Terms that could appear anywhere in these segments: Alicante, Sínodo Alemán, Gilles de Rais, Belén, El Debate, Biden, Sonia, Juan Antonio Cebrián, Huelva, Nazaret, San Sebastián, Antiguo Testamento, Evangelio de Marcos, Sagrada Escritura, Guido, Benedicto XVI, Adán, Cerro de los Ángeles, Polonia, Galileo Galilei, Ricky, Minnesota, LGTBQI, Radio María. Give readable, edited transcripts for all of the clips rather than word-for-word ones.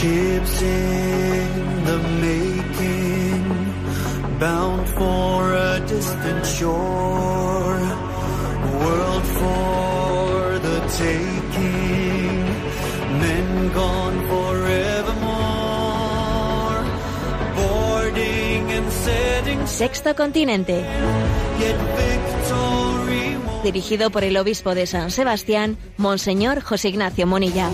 Ships in the making, bound for a distant shore, world for the taking, men gone forevermore, boarding and setting. Sexto Continente. Dirigido por el obispo de San Sebastián, Monseñor José Ignacio Munilla.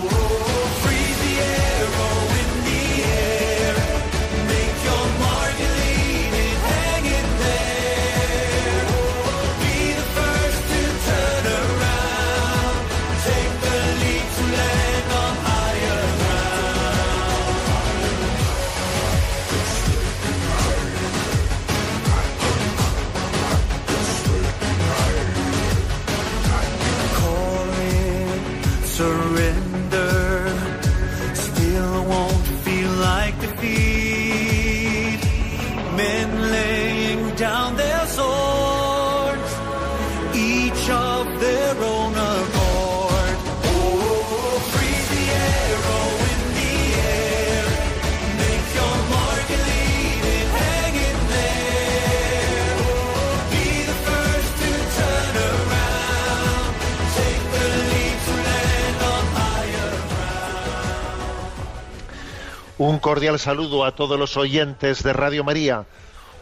Un cordial saludo a todos los oyentes de Radio María.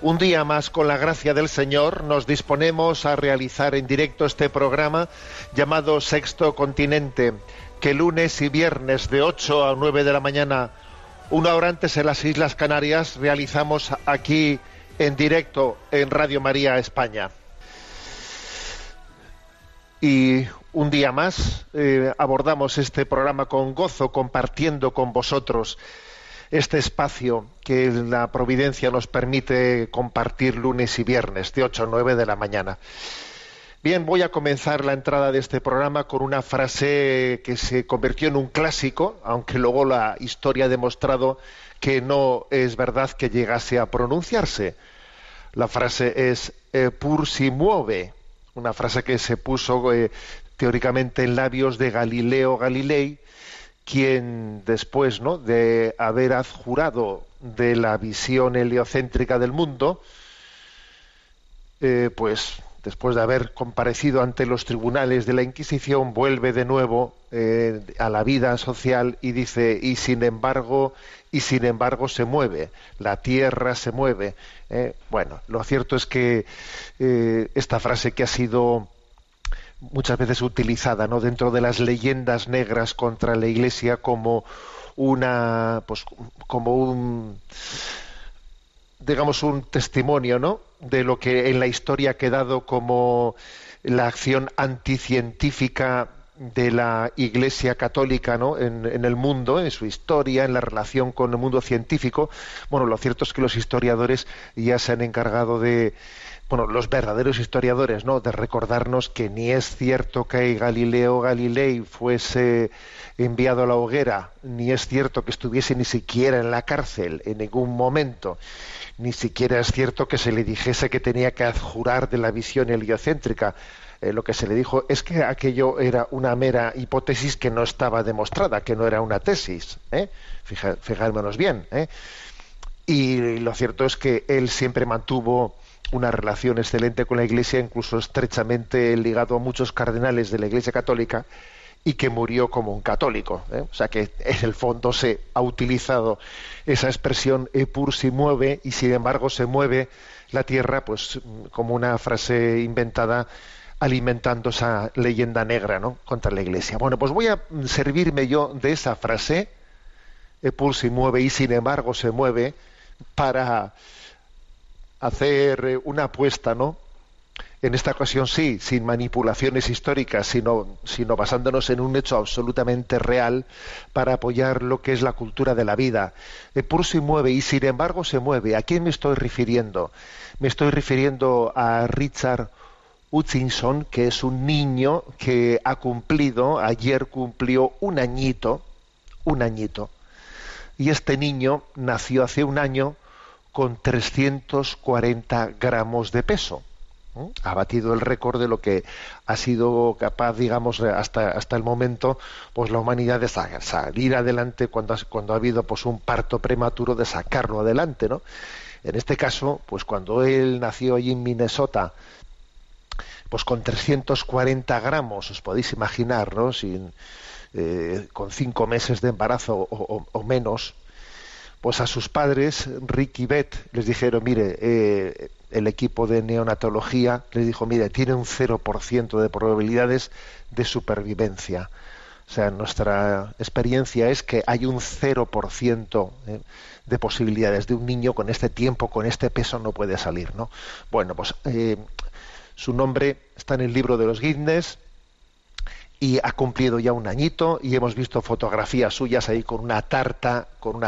Un día más, con la gracia del Señor, nos disponemos a realizar en directo este programa llamado Sexto Continente, que lunes y viernes de 8 a 9 de la mañana, una hora antes en las Islas Canarias, realizamos aquí en directo en Radio María España. Y un día más abordamos este programa con gozo, compartiendo con vosotros este espacio que la providencia nos permite compartir lunes y viernes, de 8 a 9 de la mañana. Bien, voy a comenzar la entrada de este programa con una frase que se convirtió en un clásico, aunque luego la historia ha demostrado que no es verdad que llegase a pronunciarse. La frase es «Pur si muove», una frase que se puso teóricamente en labios de Galileo Galilei, quien después, ¿no?, de haber adjurado de la visión heliocéntrica del mundo, pues después de haber comparecido ante los tribunales de la Inquisición, vuelve de nuevo a la vida social y dice: y sin embargo se mueve, la tierra se mueve. Bueno, lo cierto es que esta frase, que ha sido muchas veces utilizada, ¿no?, dentro de las leyendas negras contra la Iglesia como una, pues, como un, digamos, un testimonio, ¿no?, de lo que en la historia ha quedado como la acción anticientífica de la Iglesia Católica, ¿no?, en el mundo, en su historia, en la relación con el mundo científico. Bueno, lo cierto es que los historiadores ya se han encargado de, bueno, los verdaderos historiadores, ¿no?, de recordarnos que ni es cierto que Galileo Galilei fuese enviado a la hoguera, ni es cierto que estuviese ni siquiera en la cárcel en ningún momento, ni siquiera es cierto que se le dijese que tenía que adjurar de la visión heliocéntrica. Lo que se le dijo es que aquello era una mera hipótesis que no estaba demostrada, que no era una tesis, ¿eh? Fijémonos bien, ¿eh? Y lo cierto es que él siempre mantuvo una relación excelente con la Iglesia, incluso estrechamente ligado a muchos cardenales de la Iglesia Católica, y que murió como un católico, ¿eh? O sea que en el fondo se ha utilizado esa expresión «pur si mueve» y «sin embargo se mueve la tierra», pues como una frase inventada, alimentando esa leyenda negra, ¿no?, contra la Iglesia. Bueno, pues voy a servirme yo de esa frase «pur si mueve» y «sin embargo se mueve» para hacer una apuesta, ¿no? En esta ocasión sí, sin manipulaciones históricas, sino basándonos en un hecho absolutamente real para apoyar lo que es la cultura de la vida. Pur si mueve y sin embargo se mueve. ¿A quién me estoy refiriendo? Me estoy refiriendo a Richard Hutchinson, que es un niño que ha cumplido, ayer cumplió un añito. Y este niño nació hace un año con 340 gramos de peso. Ha batido el récord de lo que ha sido capaz, digamos, hasta el momento, pues la humanidad de salir adelante cuando ha habido pues un parto prematuro, de sacarlo adelante, ¿no? En este caso, pues cuando él nació allí en Minnesota, pues con 340 gramos, os podéis imaginar, ¿no? Con 5 meses de embarazo o menos, pues a sus padres, Ricky y Beth, les dijeron, mire, el equipo de neonatología les dijo, mire, tiene un 0% de probabilidades de supervivencia. O sea, nuestra experiencia es que hay un 0% de posibilidades de un niño con este tiempo, con este peso, no puede salir, ¿no? Bueno, pues su nombre está en el libro de los Guinness y ha cumplido ya 1 añito y hemos visto fotografías suyas ahí con una tarta con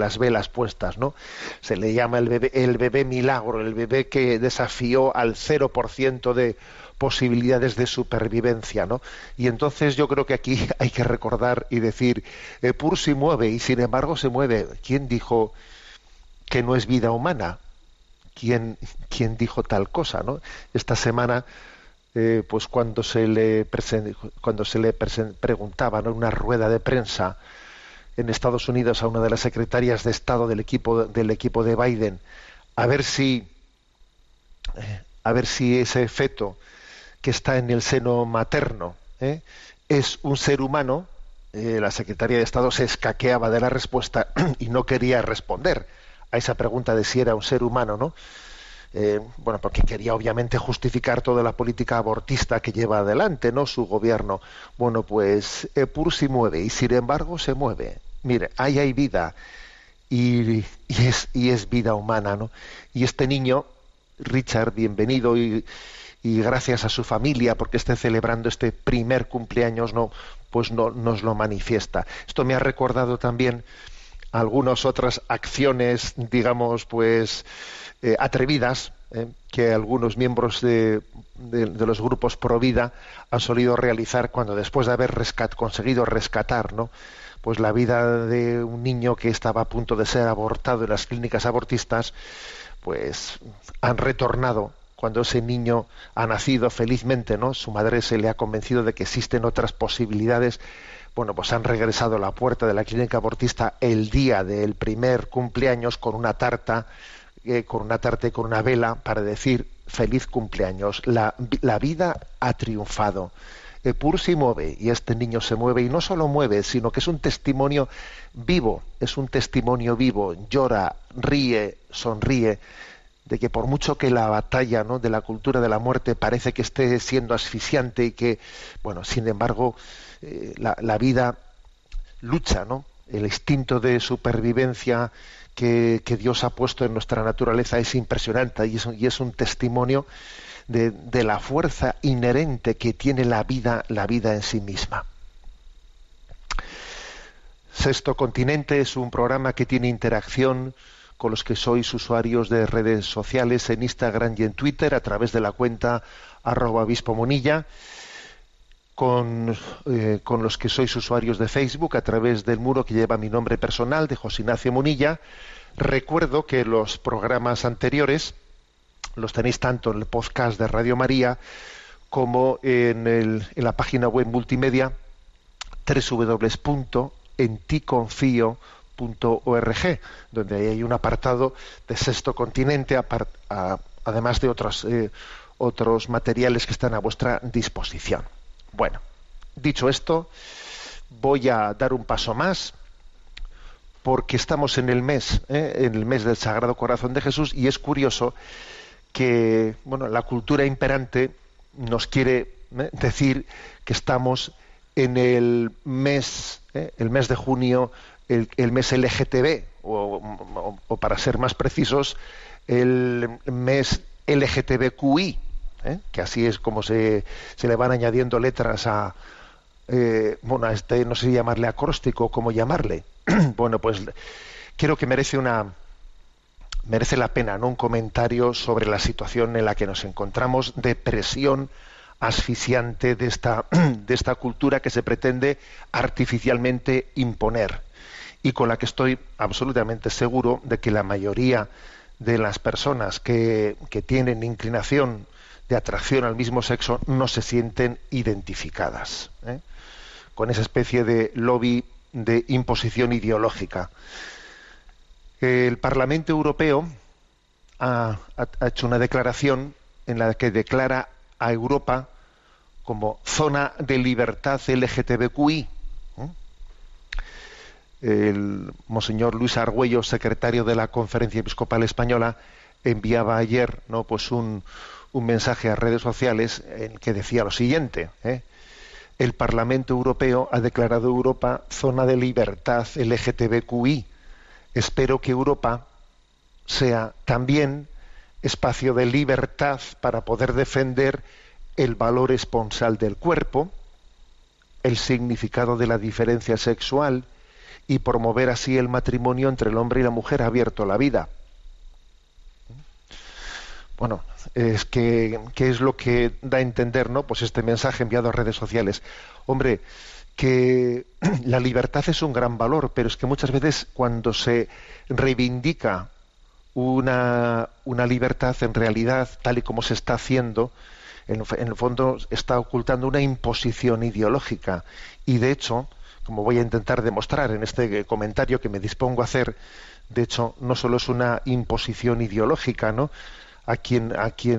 las velas puestas, ¿no? Se le llama el bebé milagro, el bebé que desafió al 0% de posibilidades de supervivencia, ¿no? Y entonces yo creo que aquí hay que recordar y decir, Pur se mueve y sin embargo se mueve. ¿Quién dijo que no es vida humana? ¿Quién dijo tal cosa, ¿no? Esta semana, pues cuando se le preguntaba, ¿no?, en una rueda de prensa en Estados Unidos a una de las secretarias de Estado del equipo de Biden, a ver si ese feto que está en el seno materno es un ser humano, la secretaria de Estado se escaqueaba de la respuesta y no quería responder a esa pregunta de si era un ser humano, ¿no? Bueno, porque quería obviamente justificar toda la política abortista que lleva adelante, ¿no?, su gobierno. Bueno, pues Pur se mueve y sin embargo se mueve. Mire, ahí hay vida y es vida humana, ¿no? Y este niño, Richard, bienvenido y gracias a su familia porque esté celebrando este primer cumpleaños, ¿no?, pues no nos lo manifiesta. Esto me ha recordado también algunas otras acciones, digamos, pues atrevidas, que algunos miembros de los grupos pro vida han solido realizar cuando después de haber conseguido rescatar, ¿no?, pues la vida de un niño que estaba a punto de ser abortado en las clínicas abortistas, pues han retornado cuando ese niño ha nacido felizmente, ¿no? Su madre se le ha convencido de que existen otras posibilidades. Bueno, pues han regresado a la puerta de la clínica abortista el día del primer cumpleaños con una tarta y con una vela para decir feliz cumpleaños. La vida ha triunfado. Pur se mueve y este niño se mueve y no solo mueve, sino que es un testimonio vivo. Es un testimonio vivo. Llora, ríe, sonríe, de que por mucho que la batalla, ¿no?, de la cultura de la muerte parece que esté siendo asfixiante y que, bueno, sin embargo, la vida lucha, ¿no? El instinto de supervivencia que Dios ha puesto en nuestra naturaleza es impresionante y es un testimonio de la fuerza inherente que tiene la vida en sí misma. Sexto Continente es un programa que tiene interacción con los que sois usuarios de redes sociales en Instagram y en Twitter a través de la cuenta @obispomunilla, con los que sois usuarios de Facebook a través del muro que lleva mi nombre personal, de José Ignacio Munilla. Recuerdo que los programas anteriores los tenéis tanto en el podcast de Radio María como en la página web multimedia www.enticonfio.org, donde hay un apartado de Sexto Continente, además de otros materiales que están a vuestra disposición. Bueno, dicho esto, voy a dar un paso más porque estamos en el mes del Sagrado Corazón de Jesús y es curioso que, bueno, la cultura imperante nos quiere decir que estamos en el mes de junio, el mes LGTB, o para ser más precisos, el mes LGTBQI, que así es como se le van añadiendo letras a, bueno, a este, no sé si llamarle acróstico, cómo llamarle. Bueno, pues creo que merece la pena, ¿no?, un comentario sobre la situación en la que nos encontramos, de presión asfixiante de esta cultura que se pretende artificialmente imponer y con la que estoy absolutamente seguro de que la mayoría de las personas que tienen inclinación de atracción al mismo sexo no se sienten identificadas, ¿eh?, con esa especie de lobby de imposición ideológica. El Parlamento Europeo ha hecho una declaración en la que declara a Europa como zona de libertad LGTBQI. El monseñor Luis Argüello, secretario de la Conferencia Episcopal Española, enviaba ayer, ¿no?, pues un mensaje a redes sociales en el que decía lo siguiente, ¿eh? El Parlamento Europeo ha declarado a Europa zona de libertad LGTBQI. Espero que Europa sea también espacio de libertad para poder defender el valor esponsal del cuerpo, el significado de la diferencia sexual y promover así el matrimonio entre el hombre y la mujer abierto a la vida. Bueno, es que ¿qué es lo que da a entender, ¿no?, pues este mensaje enviado a redes sociales? Hombre, que la libertad es un gran valor, pero es que muchas veces cuando se reivindica una libertad, en realidad, tal y como se está haciendo, en el fondo está ocultando una imposición ideológica. Y de hecho, como voy a intentar demostrar en este comentario que me dispongo a hacer, de hecho, no solo es una imposición ideológica, ¿no?, a quien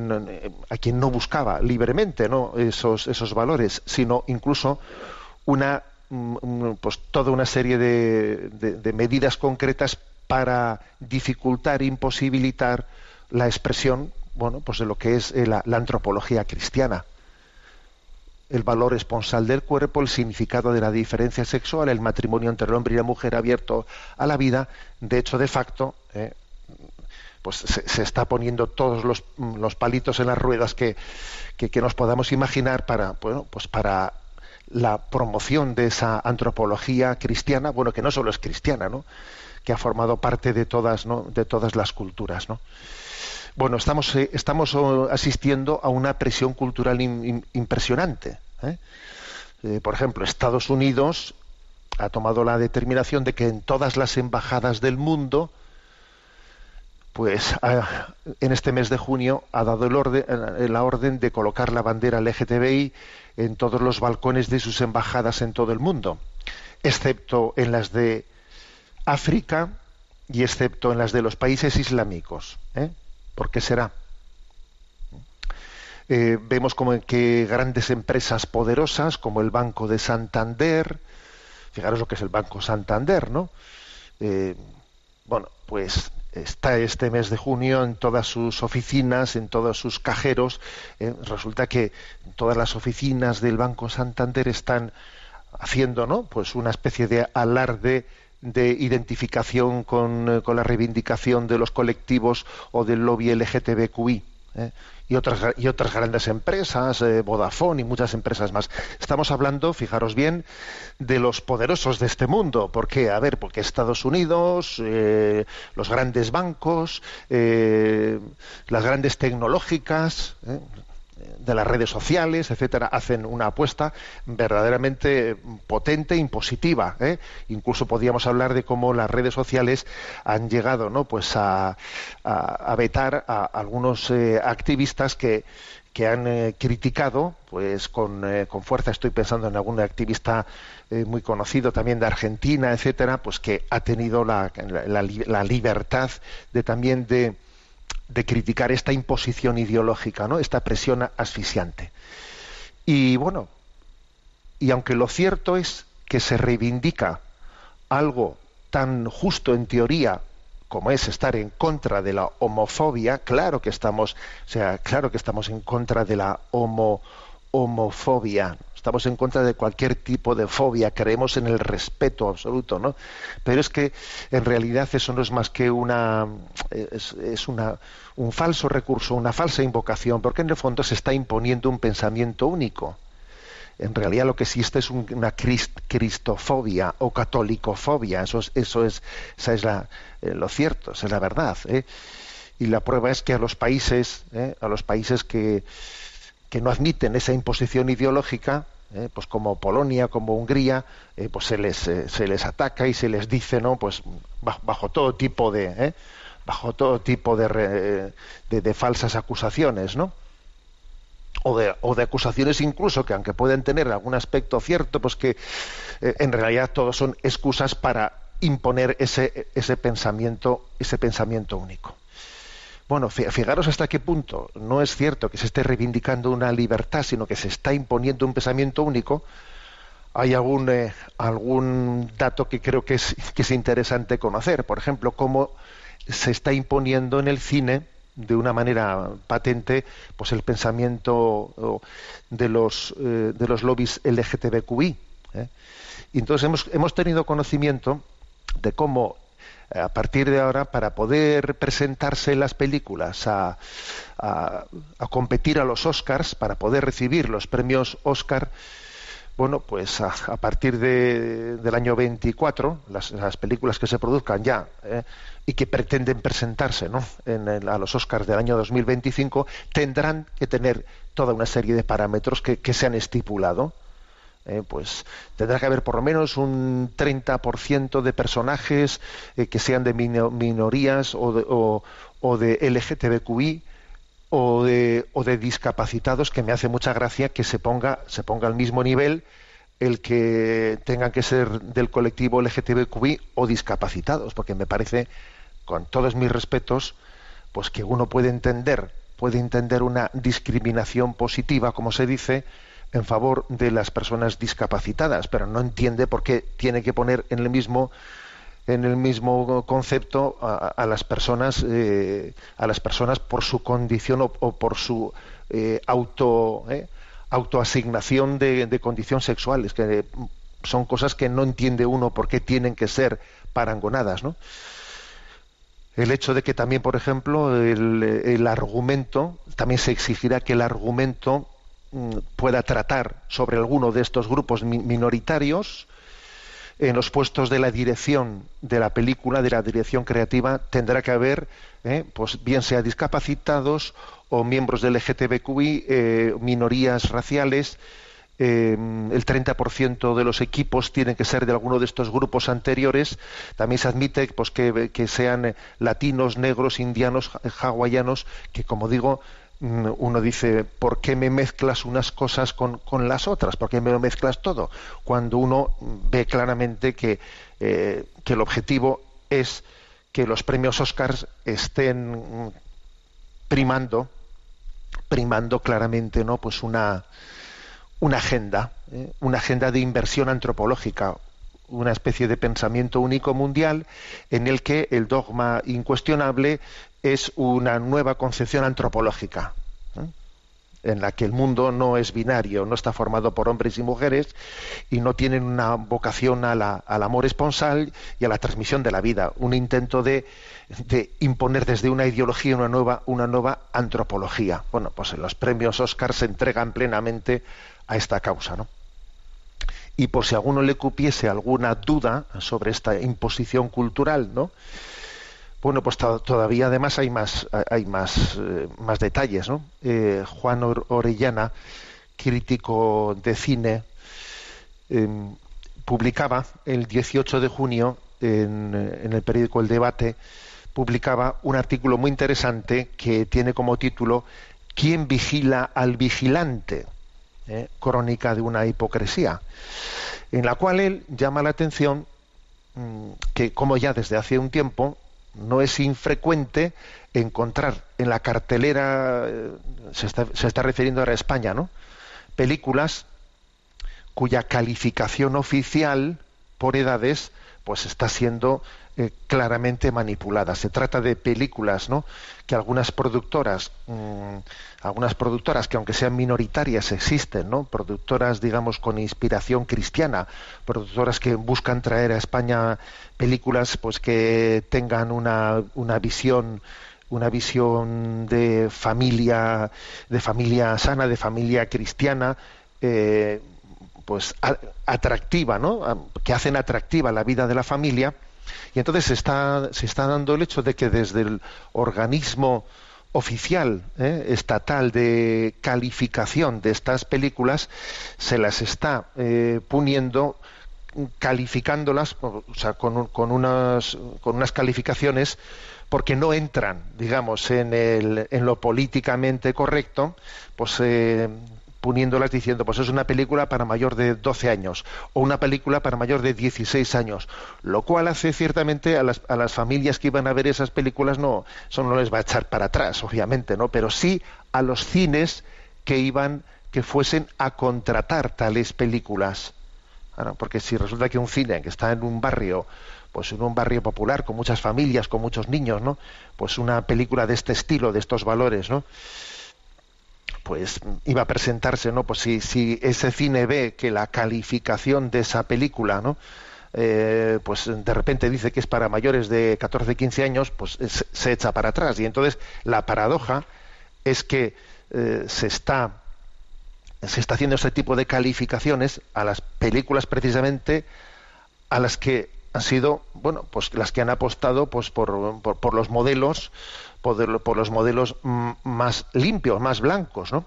no buscaba libremente, ¿no?, esos valores, sino incluso toda una serie de medidas concretas para dificultar, imposibilitar la expresión, bueno, pues de lo que es la antropología cristiana. El valor esponsal del cuerpo, el significado de la diferencia sexual, el matrimonio entre el hombre y la mujer abierto a la vida, de hecho, de facto, pues se está poniendo todos los palitos en las ruedas que nos podamos imaginar para, bueno, pues para la promoción de esa antropología cristiana, bueno, que no solo es cristiana, ¿no?, que ha formado parte de todas, ¿no?, de todas las culturas, ¿no? Bueno, estamos asistiendo a una presión cultural impresionante, ¿eh? Por ejemplo, Estados Unidos ha tomado la determinación de que en todas las embajadas del mundo, pues en este mes de junio ha dado la orden de colocar la bandera LGTBI en todos los balcones de sus embajadas en todo el mundo, excepto en las de África y excepto en las de los países islámicos, ¿eh? ¿Por qué será? Vemos como que grandes empresas poderosas, como el Banco de Santander, fijaros lo que es el Banco Santander, ¿no? Bueno, pues está este mes de junio en todas sus oficinas, en todos sus cajeros. Resulta que todas las oficinas del Banco Santander están haciendo, ¿no?, pues una especie de alarde de identificación con la reivindicación de los colectivos o del lobby LGTBQI, ¿eh? y otras grandes empresas, Vodafone y muchas empresas más. Estamos hablando, fijaros bien, de los poderosos de este mundo. ¿Por qué? A ver, porque Estados Unidos, los grandes bancos, las grandes tecnológicas, ¿eh?, de las redes sociales, etcétera, hacen una apuesta verdaderamente potente e impositiva, ¿eh? Incluso podríamos hablar de cómo las redes sociales han llegado, ¿no?, pues a vetar a algunos activistas que han criticado, pues con fuerza. Estoy pensando en algún activista muy conocido también de Argentina, etcétera, pues que ha tenido la libertad de también de criticar esta imposición ideológica, ¿no?, esta presión asfixiante. Y bueno, y aunque lo cierto es que se reivindica algo tan justo en teoría como es estar en contra de la homofobia, claro que estamos en contra de la homofobia. Estamos en contra de cualquier tipo de fobia, creemos en el respeto absoluto, ¿no? Pero es que en realidad eso no es más que un falso recurso, una falsa invocación, porque en el fondo se está imponiendo un pensamiento único. En realidad lo que existe es una cristofobia o catolicofobia, eso es lo cierto, esa es la verdad, ¿eh? Y la prueba es que a los países que no admiten esa imposición ideológica, pues como Polonia, como Hungría, pues se les ataca y se les dice, ¿no?, pues bajo todo tipo de falsas acusaciones, ¿no? o de acusaciones incluso que aunque pueden tener algún aspecto cierto, pues que en realidad todos son excusas para imponer ese pensamiento único. Bueno, fijaros hasta qué punto no es cierto que se esté reivindicando una libertad, sino que se está imponiendo un pensamiento único. Hay algún dato que creo que es interesante conocer. Por ejemplo, cómo se está imponiendo en el cine de una manera patente pues el pensamiento de los lobbies LGTBQI. Y entonces hemos tenido conocimiento de cómo a partir de ahora, para poder presentarse en las películas a competir a los Oscars, para poder recibir los premios Oscar, bueno, pues a partir del año 24, las películas que se produzcan ya y que pretenden presentarse, ¿no?, a los Oscars del año 2025, tendrán que tener toda una serie de parámetros que se han estipulado. Pues tendrá que haber por lo menos un 30% de personajes que sean de minorías o de LGTBQI o de discapacitados, que me hace mucha gracia que se ponga al mismo nivel el que tengan que ser del colectivo LGTBQI o discapacitados, porque me parece, con todos mis respetos, pues que uno puede entender una discriminación positiva, como se dice, en favor de las personas discapacitadas, pero no entiende por qué tiene que poner en el mismo concepto a las personas por su condición o por su autoasignación de condición sexual. Es que son cosas que no entiende uno por qué tienen que ser parangonadas, ¿no? El hecho de que también, por ejemplo, el argumento, también se exigirá que el argumento pueda tratar sobre alguno de estos grupos minoritarios. En los puestos de la dirección de la película, de la dirección creativa, tendrá que haber, pues bien sea discapacitados o miembros del LGTBQI, minorías raciales. El 30% de los equipos tienen que ser de alguno de estos grupos anteriores. También se admite pues que sean latinos, negros, indianos, hawaianos, que, como digo, uno dice, ¿por qué me mezclas unas cosas con las otras? ¿Por qué me lo mezclas todo? Cuando uno ve claramente que el objetivo es que los premios Oscars estén primando claramente, ¿no?, pues una agenda de inversión antropológica, una especie de pensamiento único mundial en el que el dogma incuestionable es una nueva concepción antropológica, en la que el mundo no es binario, no está formado por hombres y mujeres, y no tienen una vocación al amor esponsal y a la transmisión de la vida. Un intento de imponer desde una ideología una nueva antropología. Bueno, pues en los premios Oscar se entregan plenamente a esta causa, ¿no? Y por si a alguno le cupiese alguna duda sobre esta imposición cultural, ¿no?, bueno, pues todavía además hay más detalles, ¿no? Juan Orellana, crítico de cine, publicaba el 18 de junio en el periódico El Debate, publicaba un artículo muy interesante que tiene como título ¿Quién vigila al vigilante? Crónica de una hipocresía, en la cual él llama la atención que, como ya desde hace un tiempo, no es infrecuente encontrar en la cartelera, se está refiriendo ahora a España, ¿no?, películas cuya calificación oficial por edades pues está siendo claramente manipulada. Se trata de películas, ¿no?, que algunas productoras que aunque sean minoritarias existen, ¿no?, productoras, digamos, con inspiración cristiana, productoras que buscan traer a España películas pues que tengan una visión de familia sana, de familia cristiana, pues atractiva, ¿no?, que hacen atractiva la vida de la familia. Y entonces se está dando el hecho de que desde el organismo oficial estatal de calificación de estas películas se las está poniendo, calificándolas, o sea, con unas calificaciones porque no entran, digamos, en lo políticamente correcto, pues poniéndolas diciendo, pues es una película para mayor de 12 años o una película para mayor de 16 años, lo cual hace ciertamente a las familias que iban a ver esas películas, no, eso no les va a echar para atrás, obviamente, ¿no? Pero sí a los cines que fuesen a contratar tales películas. Bueno, porque si resulta que un cine que está en un barrio, pues en un barrio popular, con muchas familias, con muchos niños, ¿no? Pues una película de este estilo, de estos valores, ¿no? Pues iba a presentarse, ¿no? Pues si ese cine ve que la calificación de esa película, ¿no? Pues de repente dice que es para mayores de 14, 15 años, pues se echa para atrás. Y entonces la paradoja es que se está haciendo este tipo de calificaciones a las películas precisamente a las que han sido, bueno, pues las que han apostado pues por los modelos, por los modelos más limpios, más blancos, ¿no?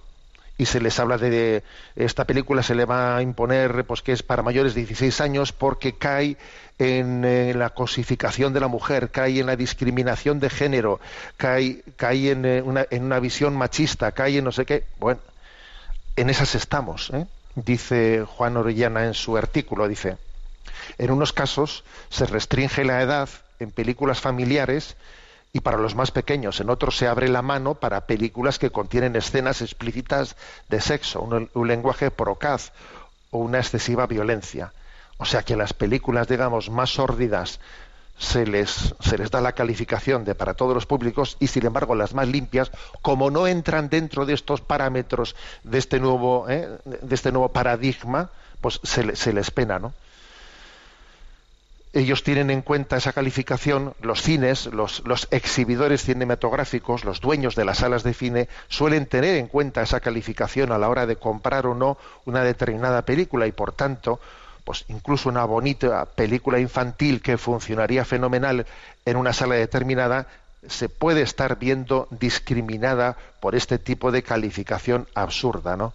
Y se les habla de esta película, se le va a imponer pues que es para mayores de 16 años porque cae en la cosificación de la mujer, cae en la discriminación de género, cae en una visión machista, cae en no sé qué. Bueno, en esas estamos, ¿eh? Dice Juan Orellana en su artículo, dice: en unos casos se restringe la edad en películas familiares y para los más pequeños, en otros se abre la mano para películas que contienen escenas explícitas de sexo, un lenguaje procaz o una excesiva violencia. O sea que las películas, digamos, más sórdidas se les da la calificación de para todos los públicos, y sin embargo las más limpias, como no entran dentro de estos parámetros de este nuevo paradigma, pues se les pena, ¿no? Ellos tienen en cuenta esa calificación, los cines, los exhibidores cinematográficos, los dueños de las salas de cine, suelen tener en cuenta esa calificación a la hora de comprar o no una determinada película, y por tanto, pues incluso una bonita película infantil que funcionaría fenomenal en una sala determinada, se puede estar viendo discriminada por este tipo de calificación absurda, ¿no?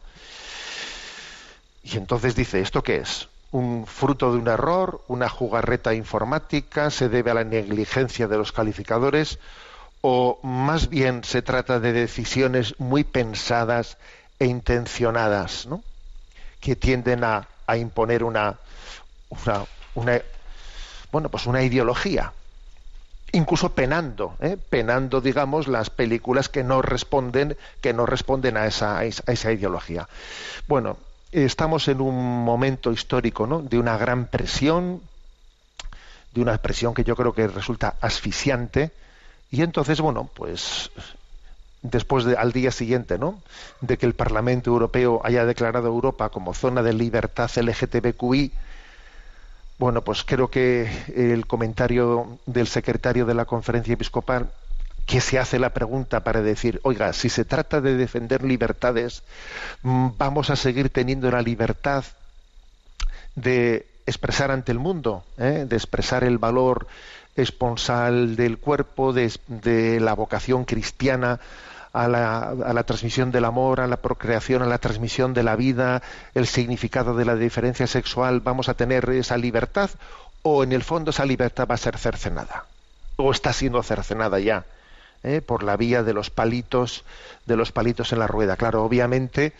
Y entonces dice, ¿esto qué es? ¿Un fruto de un error, una jugarreta informática, se debe a la negligencia de los calificadores, o más bien se trata de decisiones muy pensadas e intencionadas, ¿no? Que tienden a imponer una ideología, incluso penando, digamos, las películas que no responden a esa ideología. Bueno, estamos en un momento histórico, ¿no?, de una gran presión, de una presión que yo creo que resulta asfixiante, y entonces, bueno, pues al día siguiente, ¿no?, de que el Parlamento Europeo haya declarado a Europa como zona de libertad LGTBQI, bueno, pues creo que el comentario del secretario de la Conferencia Episcopal, que se hace la pregunta para decir, oiga, si se trata de defender libertades, vamos a seguir teniendo la libertad de expresar ante el mundo, de expresar el valor esponsal del cuerpo, de la vocación cristiana a la transmisión del amor, a la procreación, a la transmisión de la vida, el significado de la diferencia sexual, ¿vamos a tener esa libertad? ¿O en el fondo esa libertad va a ser cercenada? ¿O está siendo cercenada ya? Por la vía de los palitos en la rueda. Claro, obviamente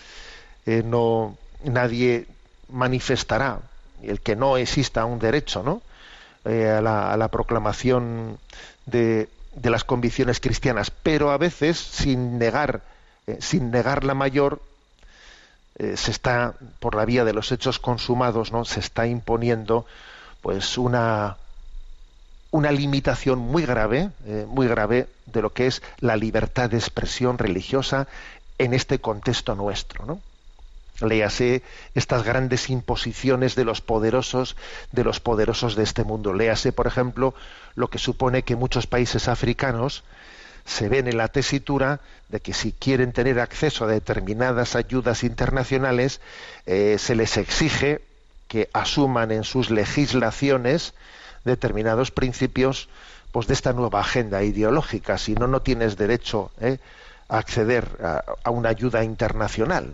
nadie manifestará el que no exista un derecho, ¿no?, a la proclamación de las convicciones cristianas, pero a veces sin negar la mayor, se está, por la vía de los hechos consumados, ¿no?, se está imponiendo pues una limitación muy grave de lo que es la libertad de expresión religiosa en este contexto nuestro, ¿no? Léase estas grandes imposiciones de los poderosos de este mundo. Léase, por ejemplo, lo que supone que muchos países africanos se ven en la tesitura de que si quieren tener acceso a determinadas ayudas internacionales, se les exige que asuman en sus legislaciones determinados principios, pues, de esta nueva agenda ideológica. Si no, no tienes derecho a acceder a una ayuda internacional,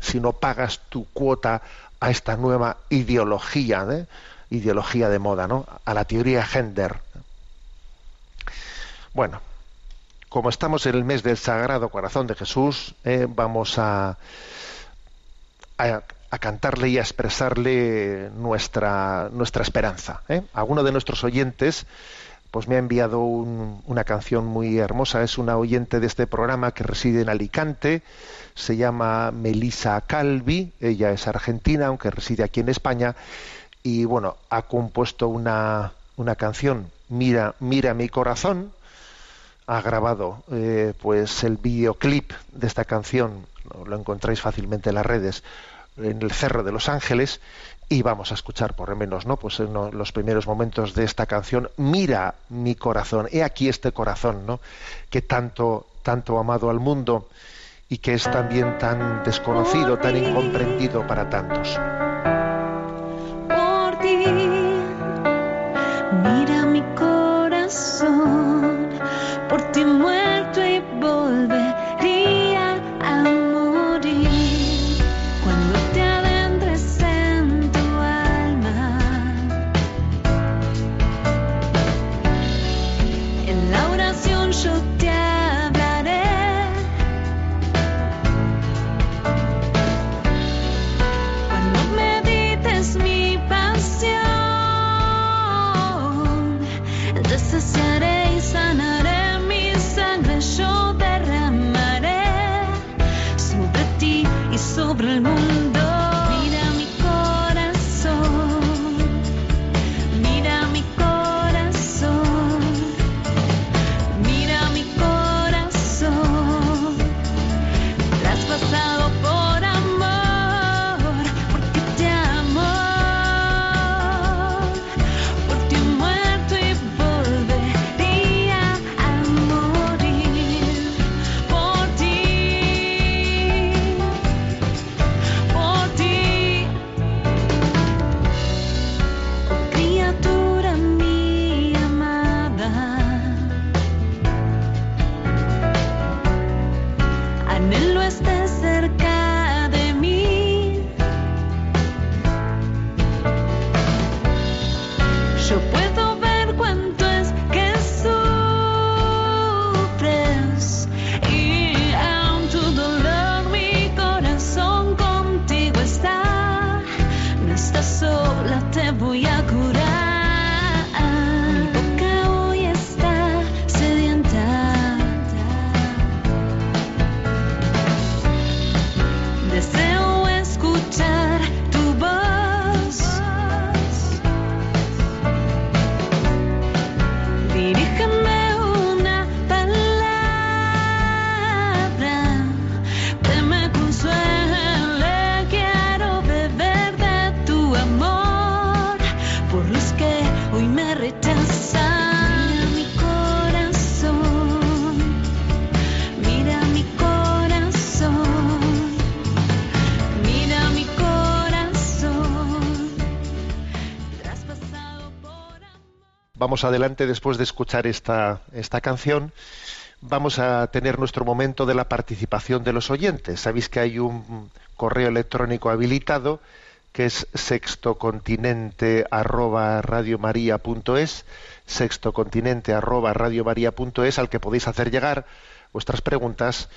si no pagas tu cuota a esta nueva ideología de moda, ¿no?, a la teoría gender. Bueno, como estamos en el mes del Sagrado Corazón de Jesús, vamos a cantarle y a expresarle nuestra esperanza. Alguno de nuestros oyentes pues me ha enviado una canción muy hermosa. Es una oyente de este programa que reside en Alicante, se llama Melisa Calvi, ella es argentina, aunque reside aquí en España, y bueno, ha compuesto una canción, Mira mi corazón. Ha grabado pues el videoclip de esta canción, lo encontráis fácilmente en las redes, en el Cerro de los Ángeles, y vamos a escuchar por lo menos, ¿no?, pues en los primeros momentos de esta canción, Mira mi corazón, he aquí este corazón, ¿no?, que tanto ha amado al mundo y que es también tan desconocido, tan incomprendido para tantos. Por ti, mira mi corazón, por ti muerto y volvería a morir. Cuando te adentres en tu alma, en la oración yo te hablaré. Cuando medites mi pasión, deshaceré y sanaré. Yo derramaré sobre ti y sobre el mundo. Vamos adelante, después de escuchar esta canción, vamos a tener nuestro momento de la participación de los oyentes. Sabéis que hay un correo electrónico habilitado, que es sextocontinente@radiomaria.es, sextocontinente@radiomaria.es, al que podéis hacer llegar vuestras preguntas,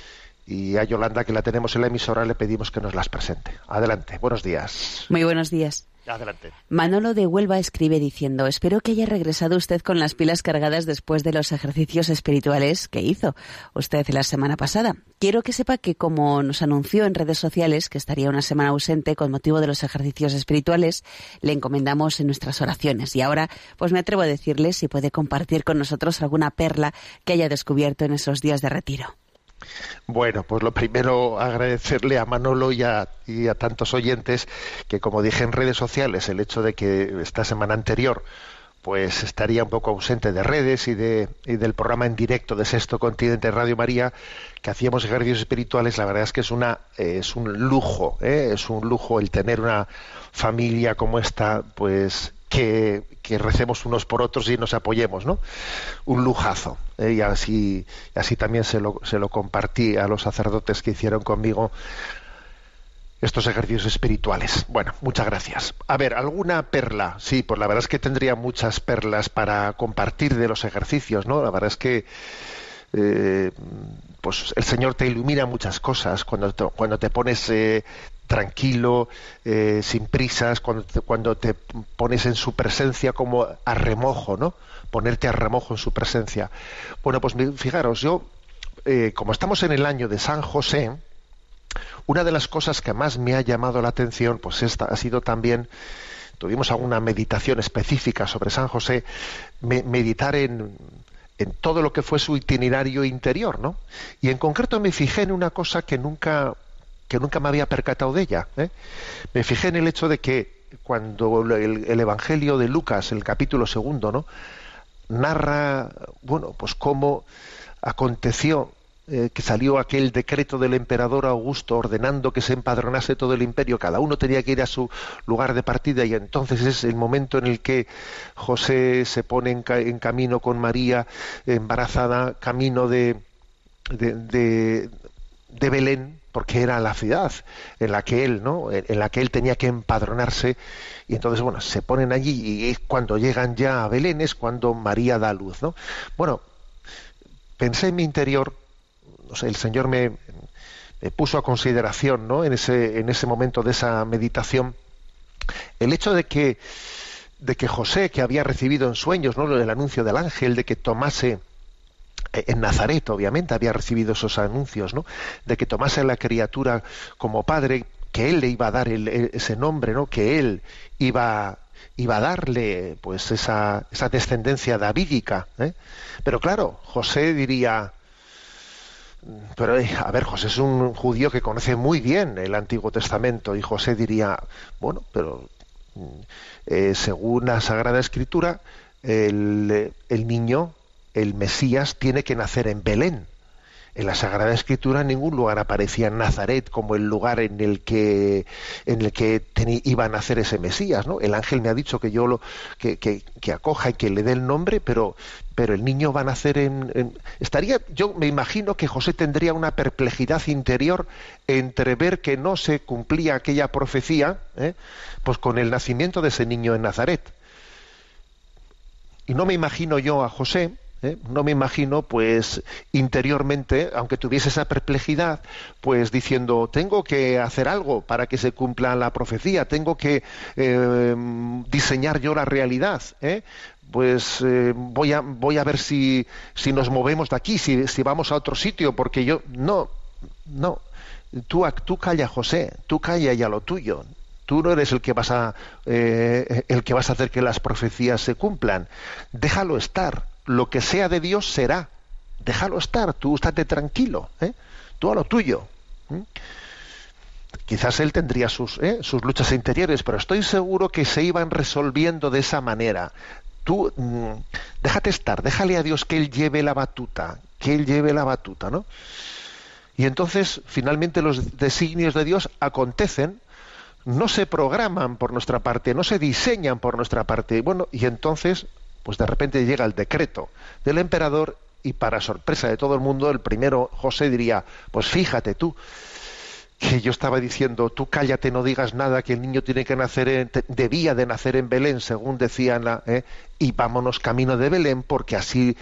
y a Yolanda, que la tenemos en la emisora, le pedimos que nos las presente. Adelante, buenos días. Muy buenos días. Adelante. Manolo de Huelva escribe diciendo: espero que haya regresado usted con las pilas cargadas después de los ejercicios espirituales que hizo usted la semana pasada. Quiero que sepa que, como nos anunció en redes sociales que estaría una semana ausente con motivo de los ejercicios espirituales, le encomendamos en nuestras oraciones. Y ahora, pues me atrevo a decirle si puede compartir con nosotros alguna perla que haya descubierto en esos días de retiro. Bueno, pues lo primero, agradecerle a Manolo y a tantos oyentes que, como dije en redes sociales, el hecho de que esta semana anterior pues estaría un poco ausente de redes y del programa en directo de Sexto Continente Radio María, que hacíamos ejercicios espirituales. La verdad es que es un lujo el tener una familia como esta, pues que recemos unos por otros y nos apoyemos, ¿no? Un lujazo. Y así también se lo compartí a los sacerdotes que hicieron conmigo estos ejercicios espirituales. Bueno, muchas gracias. A ver, ¿alguna perla? Sí, pues la verdad es que tendría muchas perlas para compartir de los ejercicios, ¿no? La verdad es que pues el Señor te ilumina muchas cosas cuando te pones tranquilo, sin prisas, cuando te pones en su presencia como a remojo, ¿no? Ponerte a remojo en su presencia. Bueno, pues fijaros, yo, como estamos en el año de San José, una de las cosas que más me ha llamado la atención, pues esta ha sido también, tuvimos alguna meditación específica sobre San José, meditar en todo lo que fue su itinerario interior, ¿no? Y en concreto me fijé en una cosa que nunca me había percatado de ella, ¿eh? Me fijé en el hecho de que cuando el Evangelio de Lucas, el capítulo 2, ¿no?, narra, bueno, pues cómo aconteció que salió aquel decreto del emperador Augusto ordenando que se empadronase todo el imperio, cada uno tenía que ir a su lugar de partida, y entonces es el momento en el que José se pone en camino con María embarazada, camino de Belén, porque era la ciudad en la que él, ¿no?, en la que él tenía que empadronarse, y entonces, bueno, se ponen allí, y cuando llegan ya a Belén es cuando María da luz, ¿no? Bueno, pensé en mi interior, o sea, el Señor me puso a consideración, ¿no?, en ese momento de esa meditación, el hecho de que José, que había recibido en sueños, ¿no?, el anuncio del ángel de que tomase en Nazaret, obviamente, había recibido esos anuncios, ¿no?, de que tomase a la criatura como padre, que él le iba a dar ese nombre, ¿no?, que él iba a darle, pues, esa descendencia davídica, ¿eh? Pero claro, José diría, pero a ver, José es un judío que conoce muy bien el Antiguo Testamento, y José diría, bueno, pero según la Sagrada Escritura, el niño, el Mesías, tiene que nacer en Belén. En la Sagrada Escritura en ningún lugar aparecía Nazaret como el lugar en el que iba a nacer ese Mesías, ¿no? El ángel me ha dicho que yo que acoja y que le dé el nombre, pero el niño va a nacer yo me imagino que José tendría una perplejidad interior entre ver que no se cumplía aquella profecía, ¿eh?, pues con el nacimiento de ese niño en Nazaret. Y no me imagino yo a José, ¿eh?, no me imagino, pues, interiormente, aunque tuviese esa perplejidad, pues diciendo, tengo que hacer algo para que se cumpla la profecía, tengo que diseñar yo la realidad, ¿eh?, pues voy a ver si nos movemos de aquí, si vamos a otro sitio, porque yo... No, tú calla, José, tú calla y a lo tuyo. Tú no eres el que vas a hacer que las profecías se cumplan. Déjalo estar. Lo que sea de Dios será. Déjalo estar. Tú estate tranquilo, ¿eh? Tú a lo tuyo. ¿Mm? Quizás él tendría sus luchas interiores, pero estoy seguro que se iban resolviendo de esa manera. Tú déjate estar. Déjale a Dios que él lleve la batuta. Que él lleve la batuta, ¿no? Y entonces, finalmente, los designios de Dios acontecen. No se programan por nuestra parte, no se diseñan por nuestra parte. Bueno, y entonces, pues de repente llega el decreto del emperador y, para sorpresa de todo el mundo, el primero José diría, pues fíjate tú, que yo estaba diciendo, tú cállate, no digas nada, que el niño tiene que nacer, debía de nacer en Belén, según decían, y vámonos camino de Belén, porque así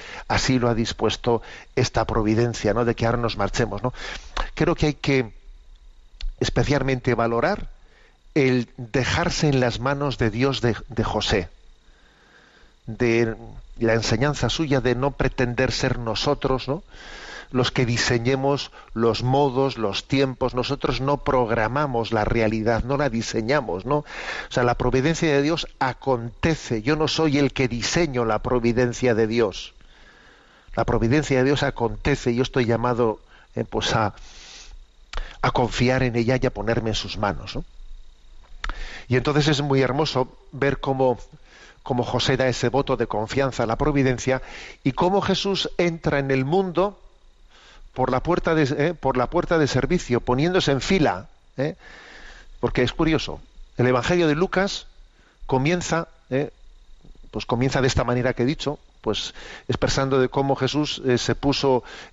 lo ha dispuesto esta providencia, ¿no?, de que ahora nos marchemos, ¿no? Creo que hay que especialmente valorar el dejarse en las manos de Dios de José, de la enseñanza suya de no pretender ser nosotros, ¿no?, los que diseñemos los modos, los tiempos. Nosotros no programamos la realidad, no la diseñamos, ¿no? O sea, la providencia de Dios acontece. Yo no soy el que diseño la providencia de Dios. La providencia de Dios acontece. Yo estoy llamado pues a confiar en ella y a ponerme en sus manos, ¿no? Y entonces es muy hermoso ver cómo José da ese voto de confianza a la providencia y cómo Jesús entra en el mundo por la puerta de servicio, poniéndose en fila, ¿eh? Porque es curioso. El Evangelio de Lucas comienza de esta manera que he dicho, pues expresando de cómo Jesús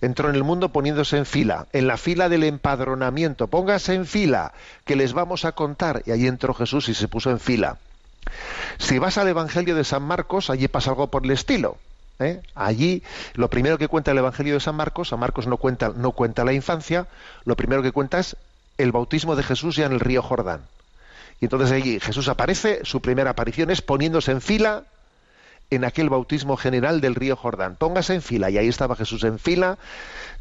entró en el mundo poniéndose en fila, en la fila del empadronamiento. Póngase en fila, que les vamos a contar. Y ahí entró Jesús y se puso en fila. Si vas al Evangelio de San Marcos, allí pasa algo por el estilo. Allí lo primero que cuenta el Evangelio de San Marcos no cuenta la infancia, lo primero que cuenta es el bautismo de Jesús ya en el río Jordán. Y entonces allí Jesús aparece, su primera aparición es poniéndose en fila en aquel bautismo general del río Jordán. Póngase en fila, y ahí estaba Jesús en fila,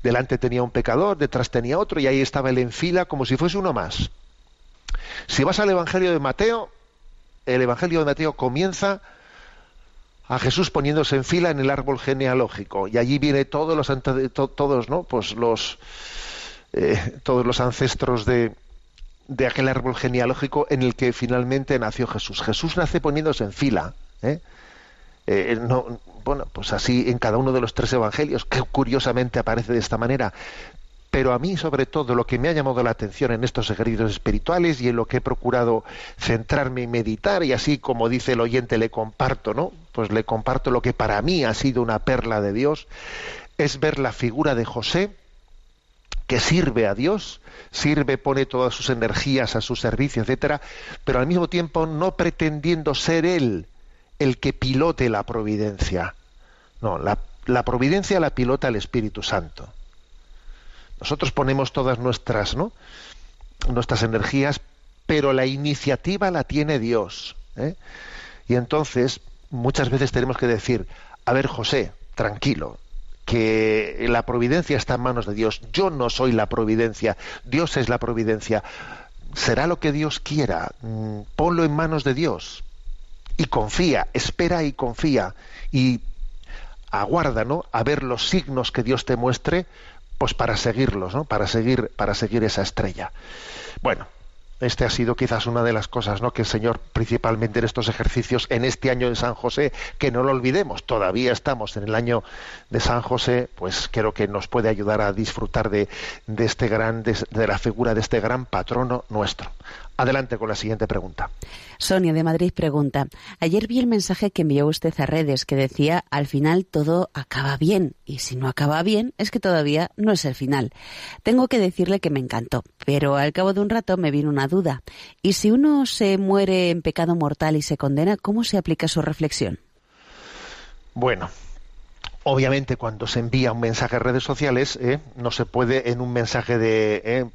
delante tenía un pecador, detrás tenía otro, y ahí estaba él en fila como si fuese uno más. Si vas al Evangelio de Mateo, el Evangelio de Mateo comienza a Jesús poniéndose en fila en el árbol genealógico, y allí viene todos los ancestros de aquel árbol genealógico en el que finalmente nació Jesús. Jesús nace poniéndose en fila. Bueno, pues así en cada uno de los tres evangelios, que curiosamente aparece de esta manera. Pero a mí, sobre todo, lo que me ha llamado la atención en estos ejercicios espirituales y en lo que he procurado centrarme y meditar, y así como dice el oyente, le comparto, ¿no? Pues le comparto lo que para mí ha sido una perla de Dios, es ver la figura de José, que sirve a Dios, pone todas sus energías a su servicio, etcétera, pero al mismo tiempo no pretendiendo ser él el que pilote la providencia. No, la providencia la pilota el Espíritu Santo. Nosotros ponemos todas nuestras energías, pero la iniciativa la tiene Dios, Y entonces muchas veces tenemos que decir, a ver, José, tranquilo, que la providencia está en manos de Dios. Yo no soy la providencia, Dios es la providencia. Será lo que Dios quiera, ponlo en manos de Dios. Y confía, espera y confía, y aguarda, ¿no?, a ver los signos que Dios te muestre, pues para seguirlos, ¿no?, para seguir esa estrella. Bueno, este ha sido quizás una de las cosas, ¿no?, que el Señor principalmente en estos ejercicios, en este año de San José, que no lo olvidemos, todavía estamos en el año de San José, pues creo que nos puede ayudar a disfrutar de la figura de este gran patrono nuestro. Adelante con la siguiente pregunta. Sonia de Madrid pregunta: ayer vi el mensaje que envió usted a redes que decía, al final todo acaba bien, y si no acaba bien es que todavía no es el final. Tengo que decirle que me encantó, pero al cabo de un rato me vino una duda. ¿Y si uno se muere en pecado mortal y se condena, cómo se aplica su reflexión? Bueno, obviamente cuando se envía un mensaje a redes sociales, no se puede en un mensaje de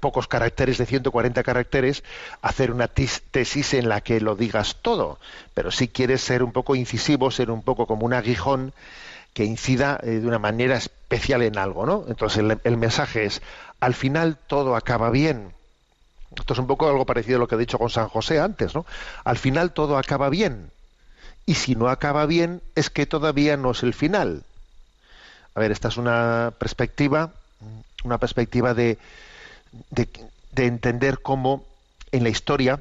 pocos caracteres, de 140 caracteres, hacer una tesis en la que lo digas todo. Pero si quieres ser un poco incisivo, ser un poco como un aguijón que incida de una manera especial en algo, ¿no? Entonces el mensaje es, al final todo acaba bien. Esto es un poco algo parecido a lo que he dicho con San José antes, ¿no? Al final todo acaba bien. Y si no acaba bien, es que todavía no es el final. A ver, esta es una perspectiva de entender cómo en la historia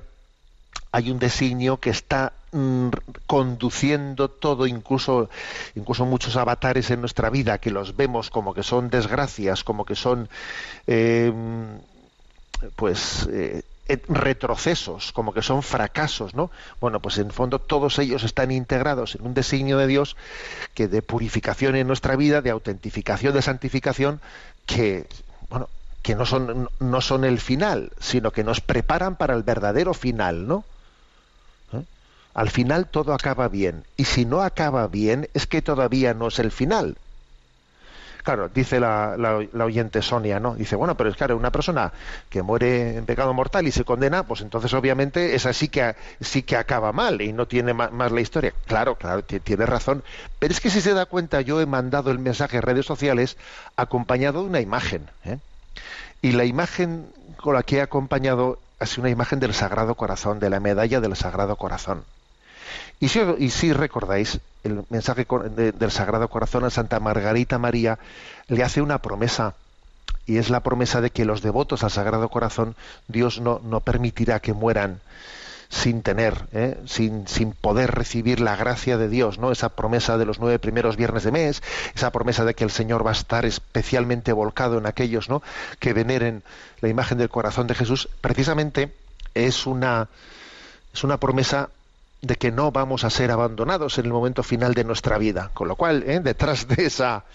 hay un designio que está conduciendo todo, incluso muchos avatares en nuestra vida, que los vemos como que son desgracias, como que son retrocesos, como que son fracasos, ¿no? Bueno, pues en el fondo todos ellos están integrados en un designio de Dios que de purificación en nuestra vida, de autentificación, de santificación, que no son el final, sino que nos preparan para el verdadero final, ¿no? Al final todo acaba bien, y si no acaba bien es que todavía no es el final. Claro, dice la oyente Sonia, ¿no? Dice, bueno, pero es claro, una persona que muere en pecado mortal y se condena, pues entonces obviamente esa sí que acaba mal y no tiene más la historia. Claro, tiene razón. Pero es que si se da cuenta, yo he mandado el mensaje a redes sociales acompañado de una imagen, Y la imagen con la que he acompañado ha sido una imagen del Sagrado Corazón, de la medalla del Sagrado Corazón. Y si recordáis, el mensaje del Sagrado Corazón a Santa Margarita María le hace una promesa, y es la promesa de que los devotos al Sagrado Corazón Dios no permitirá que mueran sin tener, sin poder recibir la gracia de Dios, ¿no? Esa promesa de los 9 primeros viernes de mes, esa promesa de que el Señor va a estar especialmente volcado en aquellos, ¿no?, que veneren la imagen del corazón de Jesús. Precisamente es una promesa de que no vamos a ser abandonados en el momento final de nuestra vida. Con lo cual, detrás de esa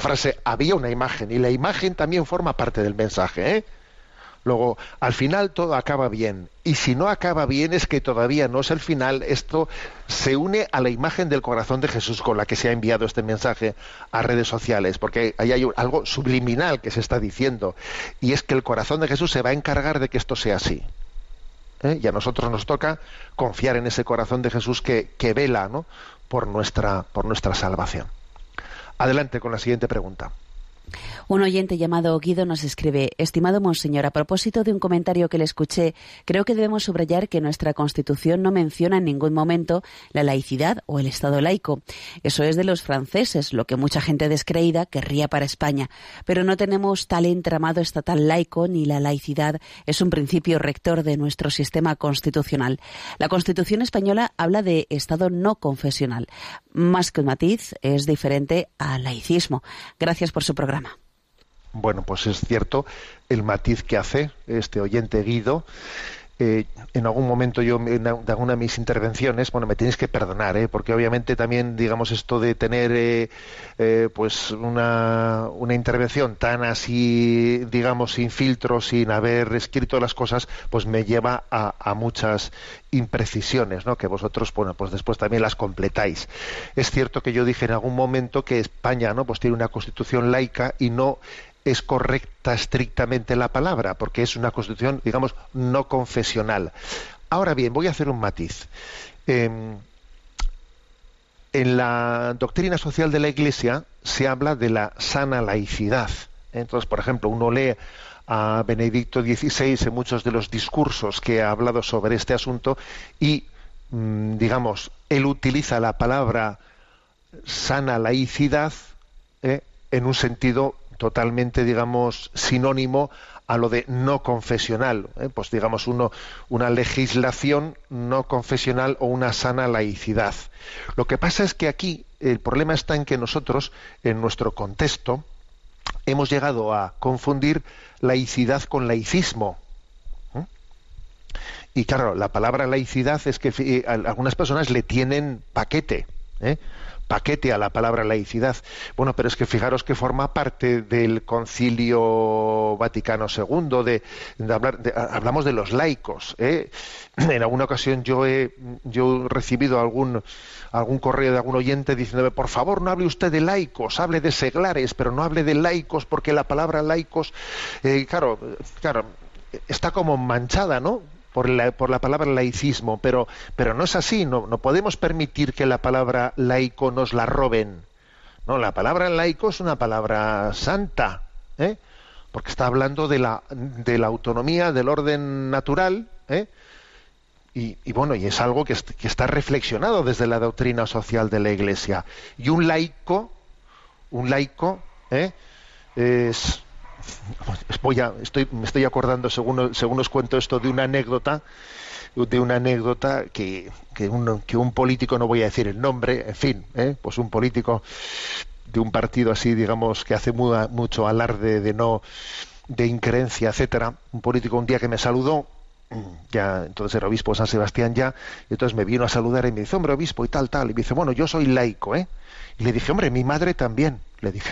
frase había una imagen, y la imagen también forma parte del mensaje, Luego, al final todo acaba bien, y si no acaba bien es que todavía no es el final. Esto se une a la imagen del corazón de Jesús con la que se ha enviado este mensaje a redes sociales, porque ahí hay algo subliminal que se está diciendo, y es que el corazón de Jesús se va a encargar de que esto sea así. Y a nosotros nos toca confiar en ese corazón de Jesús que vela, ¿no?, por nuestra salvación. Adelante con la siguiente pregunta. Un oyente llamado Guido nos escribe: estimado Monseñor, a propósito de un comentario que le escuché, creo que debemos subrayar que nuestra Constitución no menciona en ningún momento la laicidad o el Estado laico. Eso es de los franceses, lo que mucha gente descreída querría para España. Pero no tenemos tal entramado estatal laico, ni la laicidad es un principio rector de nuestro sistema constitucional. La Constitución española habla de Estado no confesional. Más que un matiz, es diferente al laicismo. Gracias por su programa. Bueno, pues es cierto el matiz que hace este oyente Guido. En algún momento yo, en alguna de mis intervenciones, bueno, me tenéis que perdonar, porque obviamente también, digamos, esto de tener pues una intervención tan así, digamos, sin filtro, sin haber escrito las cosas, pues me lleva a muchas imprecisiones, ¿no?, que vosotros, bueno, pues después también las completáis. Es cierto que yo dije en algún momento que España, ¿no?, pues tiene una constitución laica y no es correcta estrictamente la palabra, porque es una constitución, digamos, no confesional. Ahora bien, voy a hacer un matiz. En la doctrina social de la Iglesia se habla de la sana laicidad. Entonces, por ejemplo, uno lee a Benedicto XVI en muchos de los discursos que ha hablado sobre este asunto y, digamos, él utiliza la palabra sana laicidad en un sentido totalmente, digamos, sinónimo a lo de no confesional, pues digamos una legislación no confesional o una sana laicidad. Lo que pasa es que aquí el problema está en que nosotros, en nuestro contexto, hemos llegado a confundir laicidad con laicismo. Y claro, la palabra laicidad es que algunas personas le tienen paquete, paquete a la palabra laicidad. Bueno, pero es que fijaros que forma parte del Concilio Vaticano II, hablamos de los laicos. En alguna ocasión yo he recibido algún correo de algún oyente diciéndome: por favor, no hable usted de laicos, hable de seglares, pero no hable de laicos, porque la palabra laicos, claro, está como manchada, ¿no?, por la palabra laicismo, pero no es así. No podemos permitir que la palabra laico nos la roben. No, la palabra laico es una palabra santa, porque está hablando de la autonomía, del orden natural, y bueno, y es algo que está reflexionado desde la doctrina social de la Iglesia. Y un laico es... me estoy acordando, según os cuento esto, de una anécdota que un político, no voy a decir el nombre, en fin, pues un político de un partido así, digamos, que hace mucho alarde de injerencia, etcétera, un político un día que me saludó, ya entonces era obispo de San Sebastián ya, y entonces me vino a saludar y me dice: hombre, obispo, y tal, y me dice: bueno, yo soy laico, y le dije: hombre, mi madre también, le dije.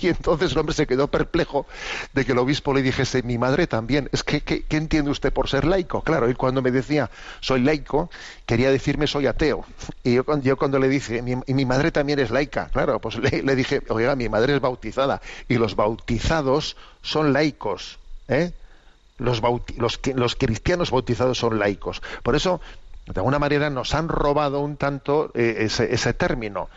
Y entonces el hombre se quedó perplejo de que el obispo le dijese: mi madre también. Es que, ¿qué entiende usted por ser laico? Claro, y cuando me decía soy laico, quería decirme soy ateo. Y yo cuando le dije: mi madre también es laica, claro, pues le dije: oiga, mi madre es bautizada, y los bautizados son laicos, los cristianos bautizados son laicos. Por eso, de alguna manera, nos han robado un tanto ese término.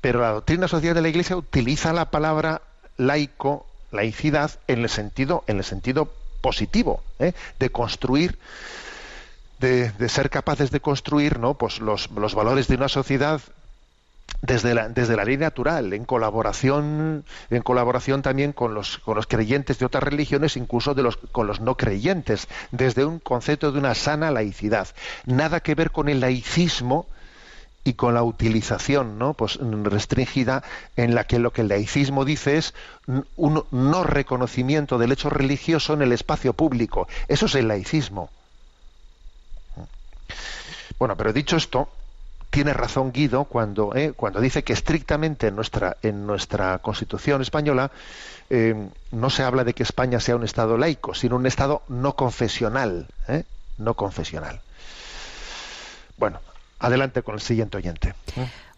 Pero la doctrina social de la Iglesia utiliza la palabra laico, laicidad, en el sentido positivo, de construir, de ser capaces de construir, ¿no?, pues los valores de una sociedad desde la ley natural, en colaboración también con los creyentes de otras religiones, incluso con los no creyentes, desde un concepto de una sana laicidad. Nada que ver con el laicismo y con la utilización, ¿no?, pues restringida, en la que lo que el laicismo dice es un no reconocimiento del hecho religioso en el espacio público. Eso es el laicismo. Bueno, pero dicho esto, tiene razón Guido cuando dice que estrictamente en nuestra Constitución española no se habla de que España sea un Estado laico, sino un Estado no confesional, no confesional. Bueno, adelante con el siguiente oyente.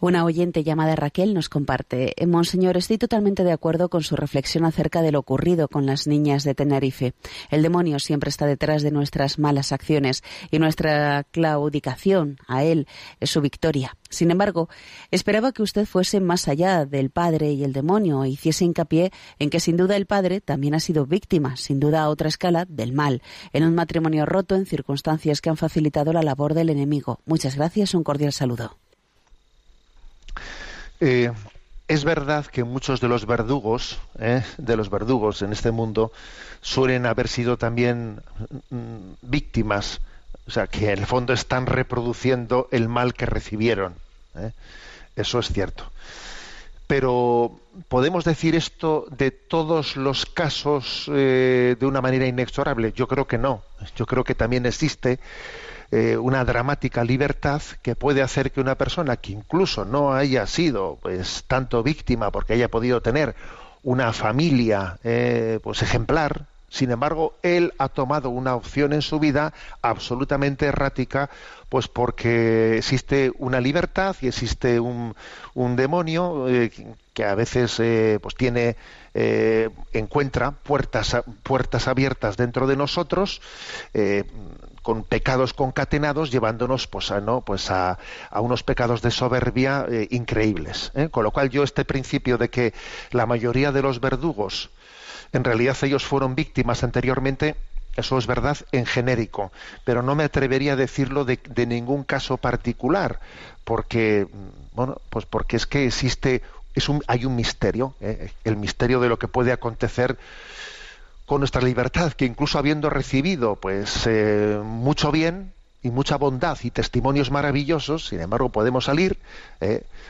Una oyente llamada Raquel nos comparte: Monseñor, estoy totalmente de acuerdo con su reflexión acerca de lo ocurrido con las niñas de Tenerife. El demonio siempre está detrás de nuestras malas acciones y nuestra claudicación a él es su victoria. Sin embargo, esperaba que usted fuese más allá del Padre y el demonio e hiciese hincapié en que sin duda el Padre también ha sido víctima, sin duda a otra escala, del mal, en un matrimonio roto, en circunstancias que han facilitado la labor del enemigo. Muchas gracias, un cordial saludo. Es verdad que muchos de los verdugos en este mundo suelen haber sido también víctimas, o sea, que en el fondo están reproduciendo el mal que recibieron, eso es cierto. Pero ¿podemos decir esto de todos los casos de una manera inexorable? Yo creo que no. Yo creo que también existe una dramática libertad que puede hacer que una persona que incluso no haya sido pues tanto víctima, porque haya podido tener una familia pues ejemplar, sin embargo él ha tomado una opción en su vida absolutamente errática, pues porque existe una libertad y existe un demonio que a veces pues tiene encuentra puertas abiertas dentro de nosotros, con pecados concatenados, llevándonos pues a unos pecados de soberbia increíbles, Con lo cual yo este principio de que la mayoría de los verdugos, en realidad ellos fueron víctimas anteriormente, eso es verdad en genérico, pero no me atrevería a decirlo de ningún caso particular, porque bueno, pues porque es que existe, hay un misterio, el misterio de lo que puede acontecer con nuestra libertad, que incluso habiendo recibido pues mucho bien y mucha bondad y testimonios maravillosos, sin embargo podemos salir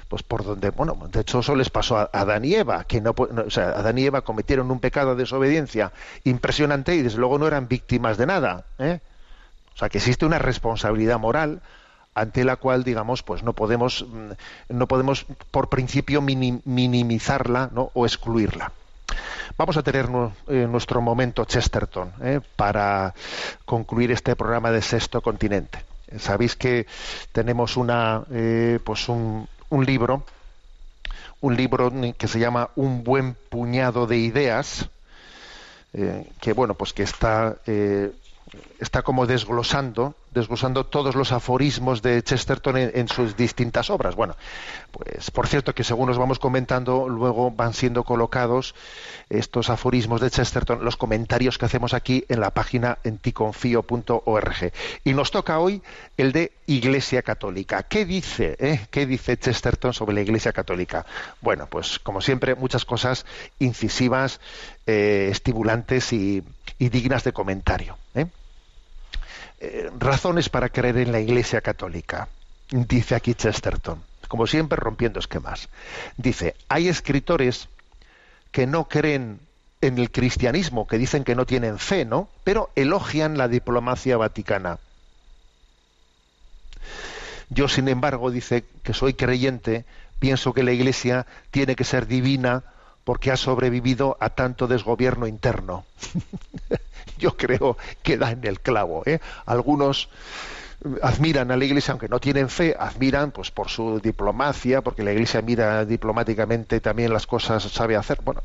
pues por donde, bueno, de hecho eso les pasó a Adán y Eva, que Adán y Eva cometieron un pecado de desobediencia impresionante y desde luego no eran víctimas de nada, O sea que existe una responsabilidad moral ante la cual, digamos, pues no podemos por principio minimizarla, ¿no?, o excluirla. Vamos a tener nuestro momento Chesterton para concluir este programa de Sexto Continente. Sabéis que tenemos un libro que se llama Un buen puñado de ideas, que bueno, pues que está como desglosando todos los aforismos de Chesterton en sus distintas obras. Bueno, pues por cierto que según nos vamos comentando, luego van siendo colocados estos aforismos de Chesterton, los comentarios que hacemos aquí en la página enticonfio.org. Y nos toca hoy el de Iglesia Católica. ¿Qué dice Chesterton sobre la Iglesia Católica? Bueno, pues como siempre, muchas cosas incisivas, estimulantes y dignas de comentario. Razones para creer en la Iglesia Católica, dice aquí Chesterton, como siempre rompiendo esquemas. Dice: hay escritores que no creen en el cristianismo, que dicen que no tienen fe, ¿no?, pero elogian la diplomacia vaticana. Yo, sin embargo, dice, que soy creyente, pienso que la Iglesia tiene que ser divina porque ha sobrevivido a tanto desgobierno interno. Yo creo que da en el clavo, Algunos admiran a la Iglesia, aunque no tienen fe, admiran pues por su diplomacia, porque la Iglesia mira diplomáticamente también las cosas, sabe hacer. Bueno,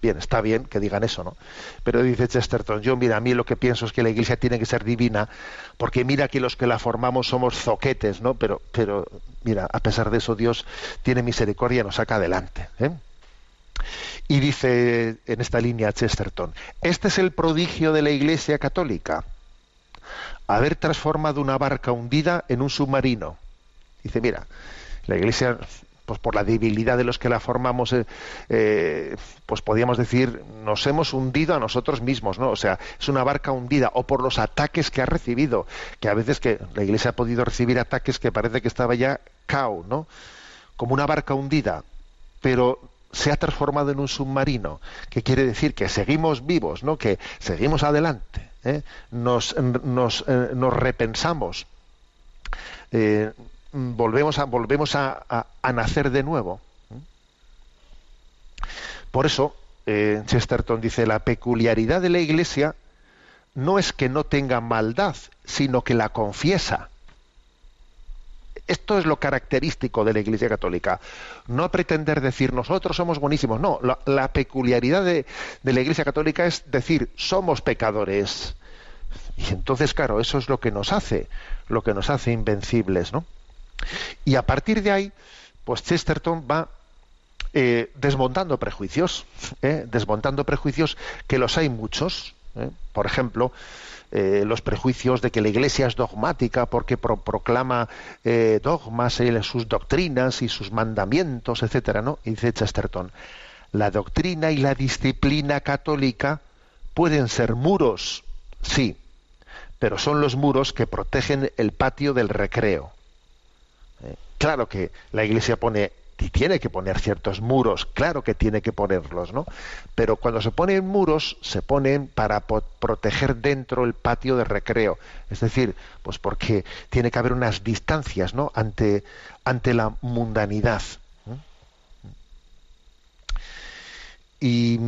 bien, está bien que digan eso, ¿no? Pero dice Chesterton, a mí lo que pienso es que la Iglesia tiene que ser divina, porque mira que los que la formamos somos zoquetes, ¿no? Pero mira, a pesar de eso, Dios tiene misericordia y nos saca adelante, Y dice en esta línea Chesterton: este es el prodigio de la Iglesia Católica, haber transformado una barca hundida en un submarino. Dice, mira, la Iglesia, pues por la debilidad de los que la formamos, pues podríamos decir, nos hemos hundido a nosotros mismos, ¿no? O sea, es una barca hundida, o por los ataques que ha recibido, que a veces que la Iglesia ha podido recibir ataques que parece que estaba ya cao, ¿no? Como una barca hundida, pero se ha transformado en un submarino, que quiere decir que seguimos vivos, ¿no?, que seguimos adelante, nos repensamos, volvemos a nacer de nuevo. Por eso, Chesterton dice, la peculiaridad de la Iglesia no es que no tenga maldad, sino que la confiesa. Esto es lo característico de la Iglesia Católica. No pretender decir nosotros somos buenísimos. No, la peculiaridad de la Iglesia Católica es decir somos pecadores. Y entonces, claro, eso es lo que nos hace invencibles, ¿no? Y a partir de ahí, pues Chesterton va desmontando prejuicios, que los hay muchos. Por ejemplo, los prejuicios de que la Iglesia es dogmática porque proclama dogmas, sus doctrinas y sus mandamientos, etcétera, ¿no? Y dice Chesterton, la doctrina y la disciplina católica pueden ser muros, sí, pero son los muros que protegen el patio del recreo. Claro que la Iglesia pone y tiene que poner ciertos muros, claro que tiene que ponerlos, ¿no? Pero cuando se ponen muros, se ponen para proteger dentro el patio de recreo. Es decir, pues porque tiene que haber unas distancias, ¿no? Ante la mundanidad. Y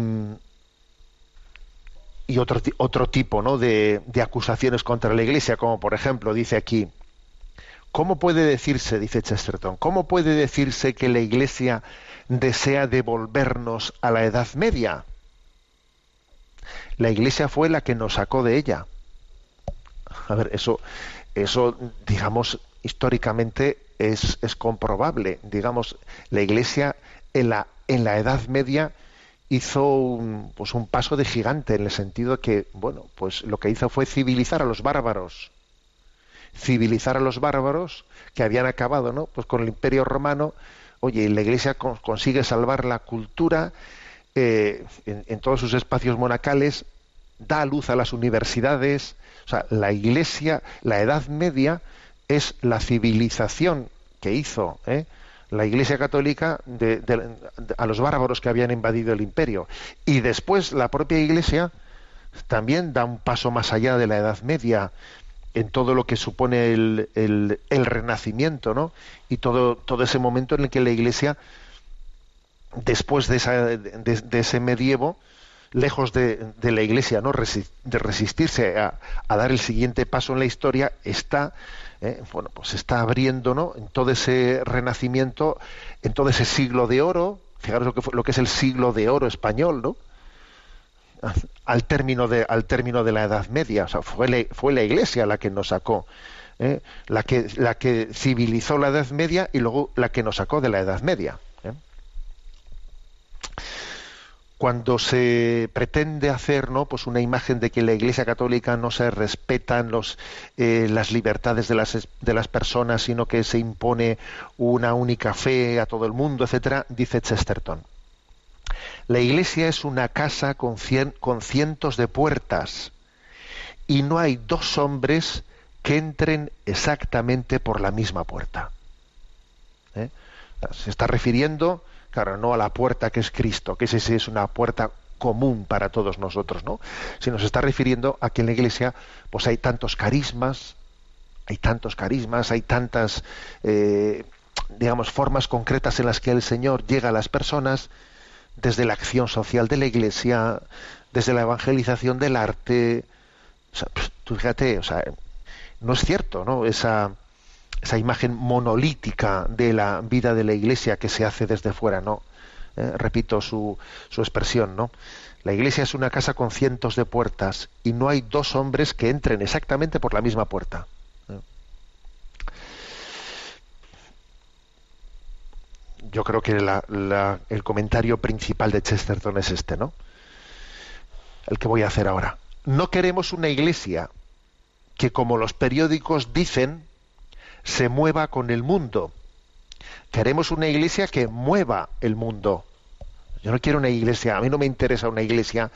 otro tipo, ¿no? de acusaciones contra la Iglesia, como por ejemplo, dice aquí, ¿cómo puede decirse, dice Chesterton, cómo puede decirse que la Iglesia desea devolvernos a la Edad Media? La Iglesia fue la que nos sacó de ella. A ver, eso digamos, históricamente es comprobable. Digamos, la Iglesia en la Edad Media hizo un paso de gigante, en el sentido que, bueno, pues lo que hizo fue civilizar a los bárbaros que habían acabado, ¿no? Pues con el Imperio Romano. Oye, y la Iglesia consigue salvar la cultura en todos sus espacios monacales, da luz a las universidades. O sea, la Iglesia, la Edad Media es la civilización que hizo la Iglesia Católica a los bárbaros que habían invadido el Imperio. Y después la propia Iglesia también da un paso más allá de la Edad Media, en todo lo que supone el Renacimiento, ¿no? Y todo ese momento en el que la Iglesia, después de ese medievo, lejos de la Iglesia, ¿no? de resistirse a dar el siguiente paso en la historia, está abriendo, ¿no? En todo ese Renacimiento, en todo ese Siglo de Oro. Fijaros lo que es el Siglo de Oro español, ¿no? Al término de la Edad Media. O sea, fue la Iglesia la que nos sacó, la que civilizó la Edad Media y luego la que nos sacó de la Edad Media. Cuando se pretende hacer, ¿no? Pues una imagen de que en la Iglesia Católica no se respetan las libertades de las personas, sino que se impone una única fe a todo el mundo, etcétera, dice Chesterton. La Iglesia es una casa con cientos de puertas, y no hay dos hombres que entren exactamente por la misma puerta. Se está refiriendo, claro, no a la puerta que es Cristo, que esa sí es una puerta común para todos nosotros, ¿no? Sino se está refiriendo a que en la Iglesia pues hay tantos carismas, hay tantas formas concretas en las que el Señor llega a las personas, desde la acción social de la Iglesia, desde la evangelización del arte. O sea, tú fíjate, o sea, no es cierto, ¿no? Esa imagen monolítica de la vida de la Iglesia que se hace desde fuera, ¿no? Repito su expresión, ¿no? La Iglesia es una casa con cientos de puertas y no hay dos hombres que entren exactamente por la misma puerta. Yo creo que el comentario principal de Chesterton es este, ¿no? El que voy a hacer ahora. No queremos una Iglesia que, como los periódicos dicen, se mueva con el mundo. Queremos una Iglesia que mueva el mundo. Yo no quiero una Iglesia, a mí no me interesa una Iglesia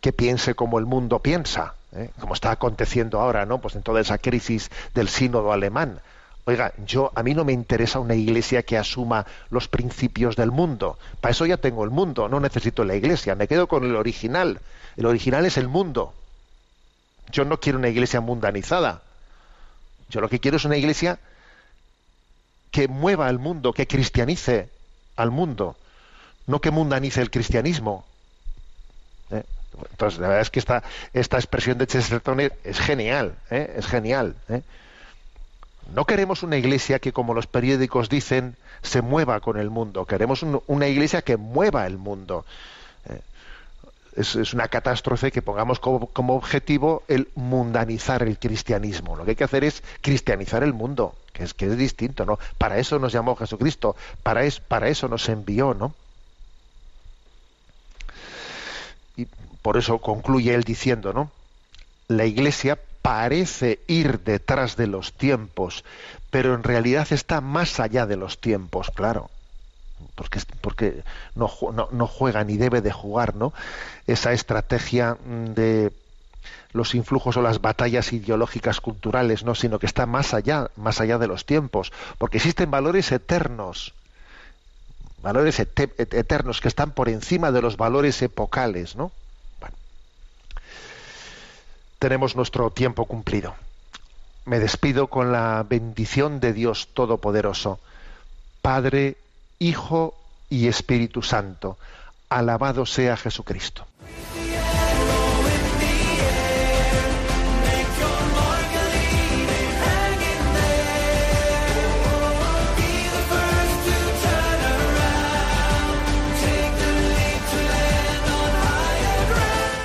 que piense como el mundo piensa, como está aconteciendo ahora, ¿no? Pues en toda esa crisis del sínodo alemán. Oiga, a mí no me interesa una Iglesia que asuma los principios del mundo. Para eso ya tengo el mundo, no necesito la Iglesia. Me quedo con el original. El original es el mundo. Yo no quiero una Iglesia mundanizada. Yo lo que quiero es una Iglesia que mueva al mundo, que cristianice al mundo, no que mundanice el cristianismo. Entonces, la verdad es que esta expresión de Chesterton es genial, es genial. No queremos una iglesia que, como los periódicos dicen, se mueva con el mundo. Queremos una iglesia que mueva el mundo. Es una catástrofe que pongamos como objetivo el mundanizar el cristianismo. Lo que hay que hacer es cristianizar el mundo, que es distinto, ¿no? Para eso nos llamó Jesucristo, para eso nos envió, ¿no? Y por eso concluye él diciendo, ¿no? La Iglesia parece ir detrás de los tiempos, pero en realidad está más allá de los tiempos, claro. Porque no juega ni debe de jugar, ¿no? Esa estrategia de los influjos o las batallas ideológicas culturales, ¿no? Sino que está más allá de los tiempos, porque existen valores eternos que están por encima de los valores epocales, ¿no? Bueno, tenemos nuestro tiempo cumplido. Me despido con la bendición de Dios Todopoderoso, Padre, Hijo y Espíritu Santo. Alabado sea Jesucristo.